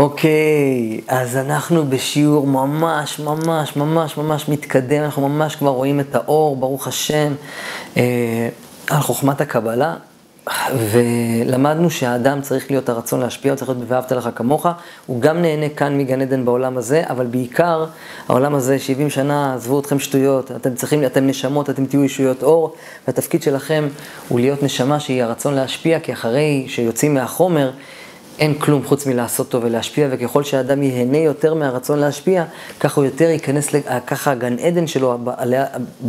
אוקיי, אז אנחנו בשיעור ממש מתקדם, אנחנו ממש כבר רואים את האור, ברוך השם, על חוכמת הקבלה, ולמדנו שהאדם צריך להיות הרצון להשפיע, הוא צריך להיות ואהבת לך כמוך, הוא גם נהנה כאן מגן עדן בעולם הזה, אבל בעיקר העולם הזה 70 שנה עזבו אתכם שטויות, אתם נשמות, אתם תהיו אישויות אור, והתפקיד שלכם הוא להיות נשמה שהיא הרצון להשפיע, כי אחרי שיוצאים מהחומר, אין כלום חוץ מלעשות טוב ולהשפיע, וככל שהאדם יהנה יותר מהרצון להשפיע, כך הוא יותר ייכנס, ככה הגן עדן שלו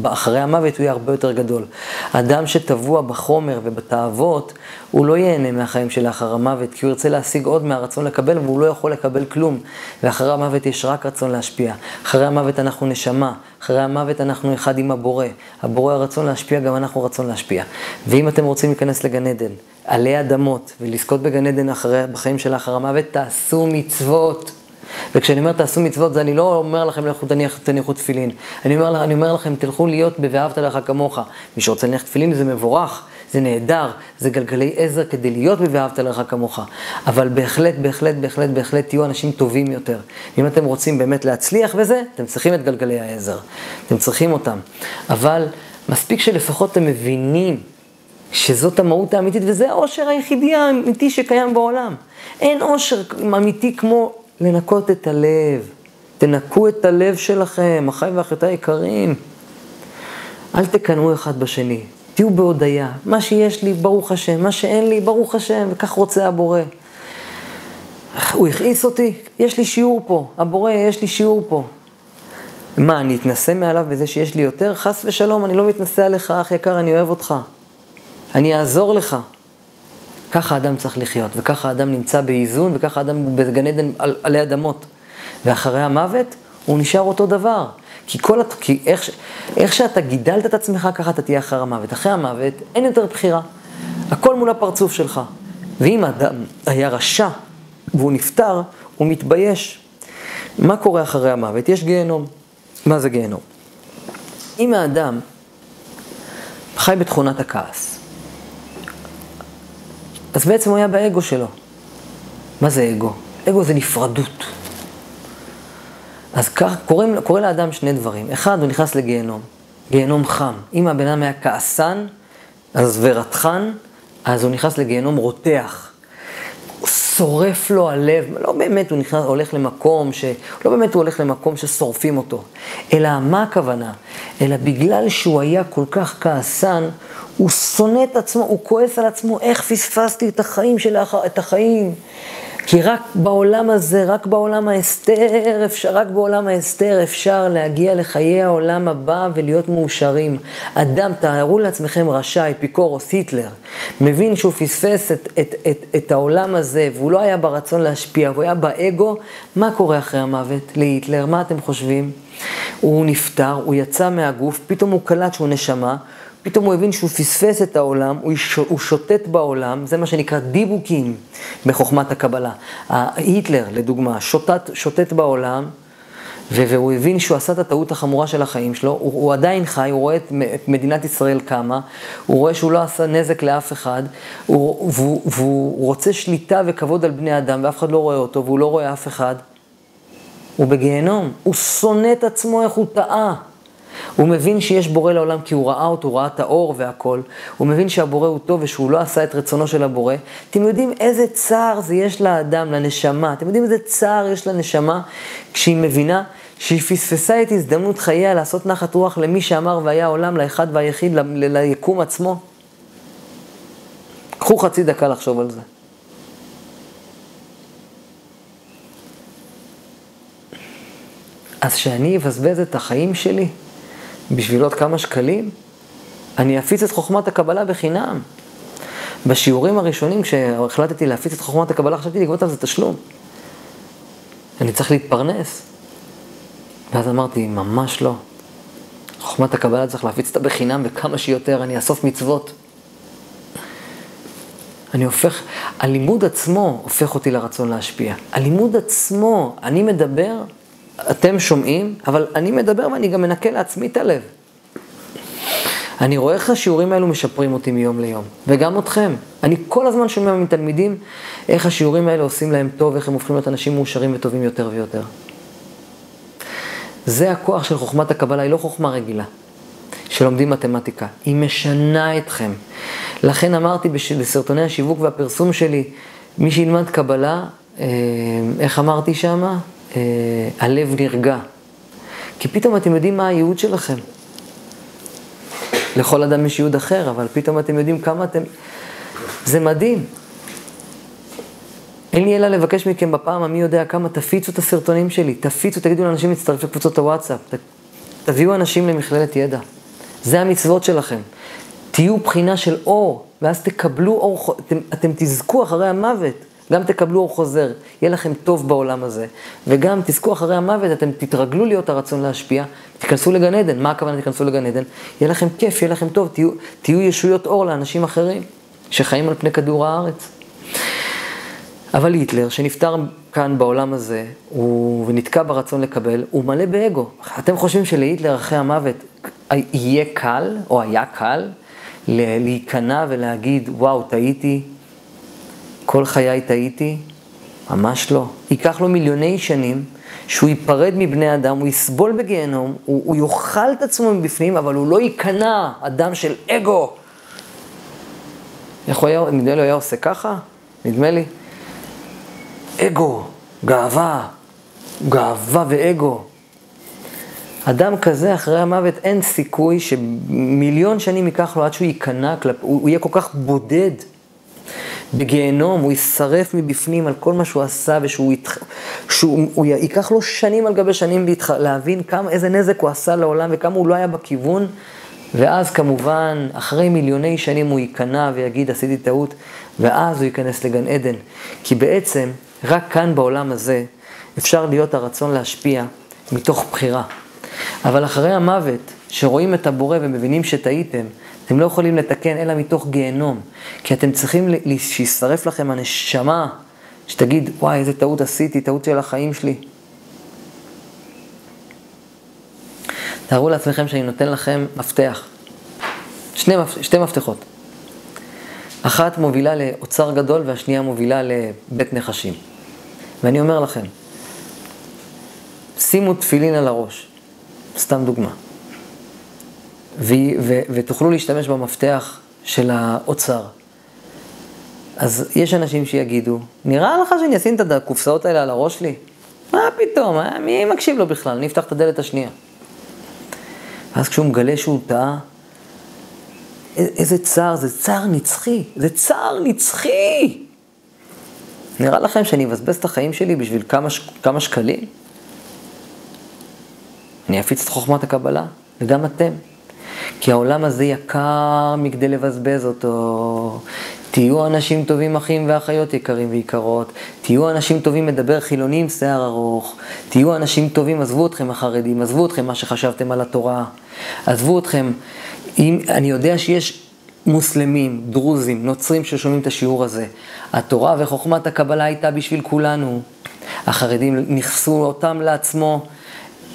אחרי המוות הוא יהיה הרבה יותר גדול. אדם שטבוע בחומר ובתאוות, הוא לא ייהנה מהחיים של אחר המוות, כי הוא ירצה להשיג עוד מהרצון לקבל, והוא לא יכול לקבל כלום. ואחרי המוות יש רק רצון להשפיע. אחרי המוות אנחנו נשמה, אחרי המוות אנחנו אחד עם הבורא. הבורא הרצון להשפיע, גם אנחנו רצון להשפיע. ואם אתם רוצים להיכנס לגן עדן, עלי אדמות ולזכות בגן עדן בחיים של אחר המוות, תעשו מצוות. וכשאני אומר תעשו מצוות, זה אני לא אומר לכם לכו תניחו תפילין. אני אומר לכם תלכו להיות ב"ואהבת לך כמוך". מי שרוצה להניח תפילין זה מבורך, זה נהדר, זה גלגלי עזר כדי להיות ב"ואהבת לך כמוך". אבל בהחלט תהיו אנשים טובים יותר. אם אתם רוצים באמת להצליח בזה, אתם צריכים את גלגלי העזר. אתם צריכים אותם. אבל מספיק שלפחות אתם מבינים שזאת המהות האמיתית, וזה האושר היחידי האמיתי שקיים בעולם. אין אושר אמיתי כמו לנקות את הלב. תנקו את הלב שלכם, אחי ואחיותי היקרים. אל תקנאו אחד בשני, תהיו בהודיה. מה שיש לי, ברוך השם, מה שאין לי, ברוך השם, וכך רוצה הבורא. הוא הכעיס אותי, יש לי שיעור פה, הבורא, יש לי שיעור פה. מה, אני אתנסה מעליו בזה שיש לי יותר? חס ושלום, אני לא מתנסה עליך, אח יקר, אני אוהב אותך. אני אעזור לך. ככה האדם צריך לחיות, וככה האדם נמצא באיזון, וככה האדם בגן עדן עלי אדמות. ואחרי המוות, הוא נשאר אותו דבר. כי איך שאתה גידלת את עצמך, ככה אתה תהיה אחרי המוות. אחרי המוות, אין יותר בחירה. הכל מול הפרצוף שלך. ואם האדם היה רשע, והוא נפטר, הוא מתבייש. מה קורה אחרי המוות? יש גיהנום. מה זה גיהנום? אם האדם חי בתכונת הכעס, אז בעצם הוא היה באגו שלו. מה זה אגו? אגו זה נפרדות. אז קורה לאדם שני דברים. אחד, הוא נכנס לגיהנום. גיהנום חם. אם הבן אדם היה כעסן, אז ורתחן, אז הוא נכנס לגיהנום רותח. הוא שורף לו הלב. לא באמת הוא הולך למקום ששורפים אותו. אלא מה הכוונה? אלא בגלל שהוא היה כל כך כעסן, הוא שונא את עצמו, הוא כועס על עצמו, איך פספסתי את החיים כי רק בעולם הזה, רק בעולם ההסתר אפשר להגיע לחיי העולם הבא ולהיות מאושרים. אדם, תארו לעצמכם רשע, אפיקורוס, היטלר, מבין שהוא פספס את העולם הזה, והוא לא היה ברצון להשפיע, הוא היה באגו. מה קורה אחרי המוות להיטלר? מה אתם חושבים? הוא נפטר, הוא יצא מהגוף, פתאום הוא קלט שהוא נשמה, פתאום הוא הבין שהוא פספס את העולם, הוא שוטט בעולם, זה מה שנקרא דיבוקים בחוכמת הקבלה. היטלר, לדוגמה, שוטט בעולם, והוא הבין שהוא עשה את הטעות החמורה של החיים שלו, הוא עדיין חי, הוא רואה את מדינת ישראל קמה, הוא רואה שהוא לא עשה נזק לאף אחד, והוא רוצה שליטה וכבוד על בני אדם, ואף אחד לא רואה אותו, והוא לא רואה אף אחד. הוא בגיהנום, הוא שונא את עצמו איך הוא טעה. הוא מבין שיש בורא לעולם כי הוא ראה אותו, הוא ראה את האור והכל. הוא מבין שהבורא הוא טוב ושהוא לא עשה את רצונו של הבורא. אתם יודעים איזה צער זה יש לאדם, לנשמה. אתם יודעים איזה צער יש לנשמה כשהיא מבינה שהיא פספסה את הזדמנות חייה לעשות נחת רוח למי שאמר והיה העולם, לאחד והיחיד, ליקום עצמו. קחו חצי דקה לחשוב על זה. אז שאני אבזבז את החיים שלי בשביל עוד כמה שקלים, אני אפיץ את חוכמת הקבלה בחינם. בשיעורים הראשונים, כשהחלטתי להפיץ את חוכמת הקבלה, חשבתי לגבות על זה תשלום. אני צריך להתפרנס. ואז אמרתי, ממש לא. חוכמת הקבלה צריך להפיץ אותה בחינם, וכמה שיותר, אני אסוף מצוות. הלימוד עצמו הופך אותי לרצון להשפיע. הלימוד עצמו, אני מדבר, אתם שומעים, אבל אני מדבר ואני גם מנקה לעצמי את הלב. אני רואה איך השיעורים האלו משפרים אותי מיום ליום, וגם אתכם. אני כל הזמן שומע מתלמידים איך השיעורים האלה עושים להם טוב, איך הם הופכים להיות אנשים מאושרים וטובים יותר ויותר. זה הכוח של חוכמת הקבלה, היא לא חוכמה רגילה, שלומדים מתמטיקה. היא משנה אתכם. לכן אמרתי בסרטוני השיווק והפרסום שלי, מי שילמד קבלה, איך אמרתי שמה? הלב נרגע. כי פתאום אתם יודעים מה הייעוד שלכם. לכל אדם יש ייעוד אחר, אבל פתאום אתם יודעים כמה אתם... זה מדהים. אין לי אלא לבקש מכם בפעם המי יודע כמה, תפיצו את הסרטונים שלי, תפיצו, תגידו לאנשים להצטרף לקבוצות הוואטסאפ, תביאו אנשים למכללת ידע. זה המצוות שלכם. תהיו בחינה של אור, ואז תקבלו אור, אתם תזכו אחרי המוות, גם תקבלו אור חוזר, יהיה לכם טוב בעולם הזה, וגם תזכו אחרי המוות, אתם תתרגלו להיות הרצון להשפיע, תיכנסו לגן עדן. מה הכוונה תיכנסו לגן עדן? יהיה לכם כיף, יהיה לכם טוב, תהיו ישויות אור לאנשים אחרים שחיים על פני כדור הארץ. אבל היטלר, שנפטר כאן בעולם הזה, ונתקע ברצון לקבל, הוא מלא באגו. אתם חושבים שלהיטלר אחרי המוות יהיה קל, או היה קל, להיכנע ולהגיד, וואו, טעיתי, כל חיי טעיתי? ממש לא. ייקח לו מיליוני שנים, שהוא ייפרד מבני אדם, הוא יסבול בגיהנום, הוא יאכל את עצמו מבפנים, אבל הוא לא ייכנע, אדם של אגו. איך הוא היה, נדמה לי, היה עושה ככה? נדמה לי. אגו, גאווה, גאווה ואגו. אדם כזה אחרי המוות אין סיכוי שמיליון שנים ייקח לו עד שהוא ייכנע, הוא יהיה כל כך בודד בגיהנום, הוא ישרף מבפנים על כל מה שהוא עשה, שהוא ייקח לו שנים על גבי שנים להבין איזה נזק הוא עשה לעולם וכמה הוא לא היה בכיוון, ואז כמובן אחרי מיליוני שנים הוא ייכנע ויגיד עשיתי טעות, ואז הוא ייכנס לגן עדן. כי בעצם רק כאן בעולם הזה אפשר להיות הרצון להשפיע מתוך בחירה. אבל אחרי המוות, שרואים את הבורא ומבינים שטעיתם, אתם לא יכולים לתקן אלא מתוך גיהנום, כי אתם צריכים שישרף לכם הנשמה, שתגיד, וואי, איזה טעות עשיתי, טעות של החיים שלי. תארו לעצמכם שאני נותן לכם מפתח, שתי מפתחות. אחת מובילה לאוצר גדול והשנייה מובילה לבית נחשים. ואני אומר לכם, שימו תפילין על הראש, סתם דוגמה, ותוכלו להשתמש במפתח של האוצר. אז יש אנשים שיגידו, נראה לך שאני אשים את הקופסאות האלה על הראש שלי? מה פתאום, מי מקשיב לו בכלל? אני אפתח את הדלת השנייה. אז כשהוא מגלה שהוא טעה, איזה צער, זה צער נצחי, זה צער נצחי. נראה לכם שאני אבזבז את החיים שלי בשביל כמה שקלים? אני אפיץ את חוכמת הקבלה, וגם אתם. כי העולם הזה יקר מכדי לבזבז אותו. תהיו אנשים טובים, אחים ואחיות יקרים ויקרות. תהיו אנשים טובים, מדבר חילונים, שיער ארוך. תהיו אנשים טובים, עזבו אתכם החרדים, עזבו אתכם מה שחשבתם על התורה. עזבו אתכם, אם, אני יודע שיש מוסלמים, דרוזים, נוצרים ששומעים את השיעור הזה. התורה וחוכמת הקבלה הייתה בשביל כולנו. החרדים נכסו אותם לעצמו.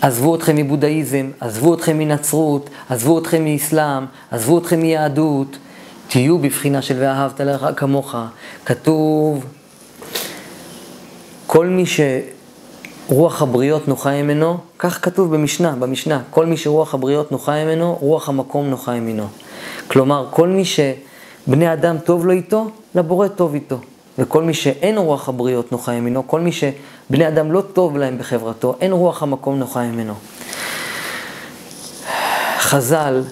עזבו אתכם מבודהיזם, עזבו אתכם מנצרות, עזבו אתכם מאסלאם, עזבו אתכם מיהדות. תהיו בבחינה של ואהבת לך כמוך. כתוב, כל מי שרוח הבריות נוחה ממנו, כך כתוב במשנה, כל מי שרוח הבריות נוחה ממנו, רוח המקום נוחה ממנו. כלומר, כל מי שבני אדם טוב לו איתו, לבורא טוב איתו. וכל מי שאין רוח הבריות נוחה ממנו, כל מי שבני אדם לא טוב להם בחברתו, אין רוח המקום נוחה ממנו. חז"ל,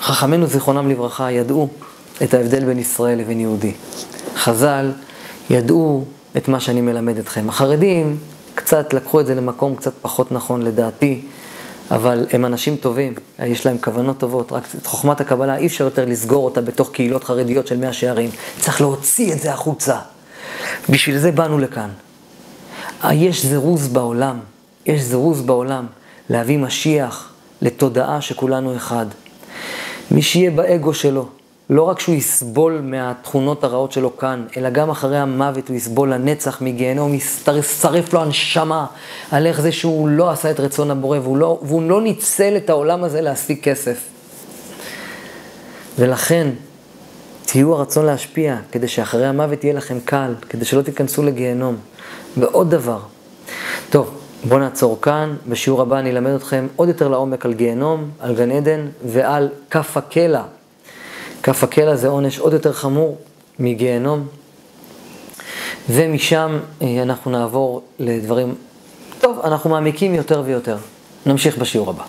חכמינו זיכרונם לברכה, ידעו את ההבדל בין ישראל לבין יהודי. חז"ל ידעו את מה שאני מלמד אתכם. החרדים קצת לקחו את זה למקום קצת פחות נכון לדעתי, אבל הם אנשים טובים, יש להם כוונות טובות, רק את חוכמת הקבלה אי אפשר יותר לסגור אותה בתוך קהילות חרדיות של 100 שערים. צריך להוציא את זה החוצה. בשביל זה באנו לכאן. יש זירוז בעולם, יש זירוז בעולם להביא משיח לתודעה שכולנו אחד. מי שיהיה באגו שלו, לא רק שהוא יסבול מהתכונות הרעות שלו כאן, אלא גם אחרי המוות הוא יסבול לנצח מגיהנום, ישרף לו הנשמה על איך זה שהוא לא עשה את רצון הבורא, והוא לא ניצל את העולם הזה להשיג כסף. ולכן תהיו הרצון להשפיע, כדי שאחרי המוות יהיה לכם קל, כדי שלא תיכנסו לגיהנום. ועוד דבר. טוב, בואו נעצור כאן. בשיעור הבא אני אלמד אתכם עוד יותר לעומק על גיהנום, על גן עדן ועל כף הקלע. כף הקלע זה עונש עוד יותר חמור מגיהנום. ומשם אנחנו נעבור לדברים, טוב, אנחנו מעמיקים יותר ויותר. נמשיך בשיעור הבא.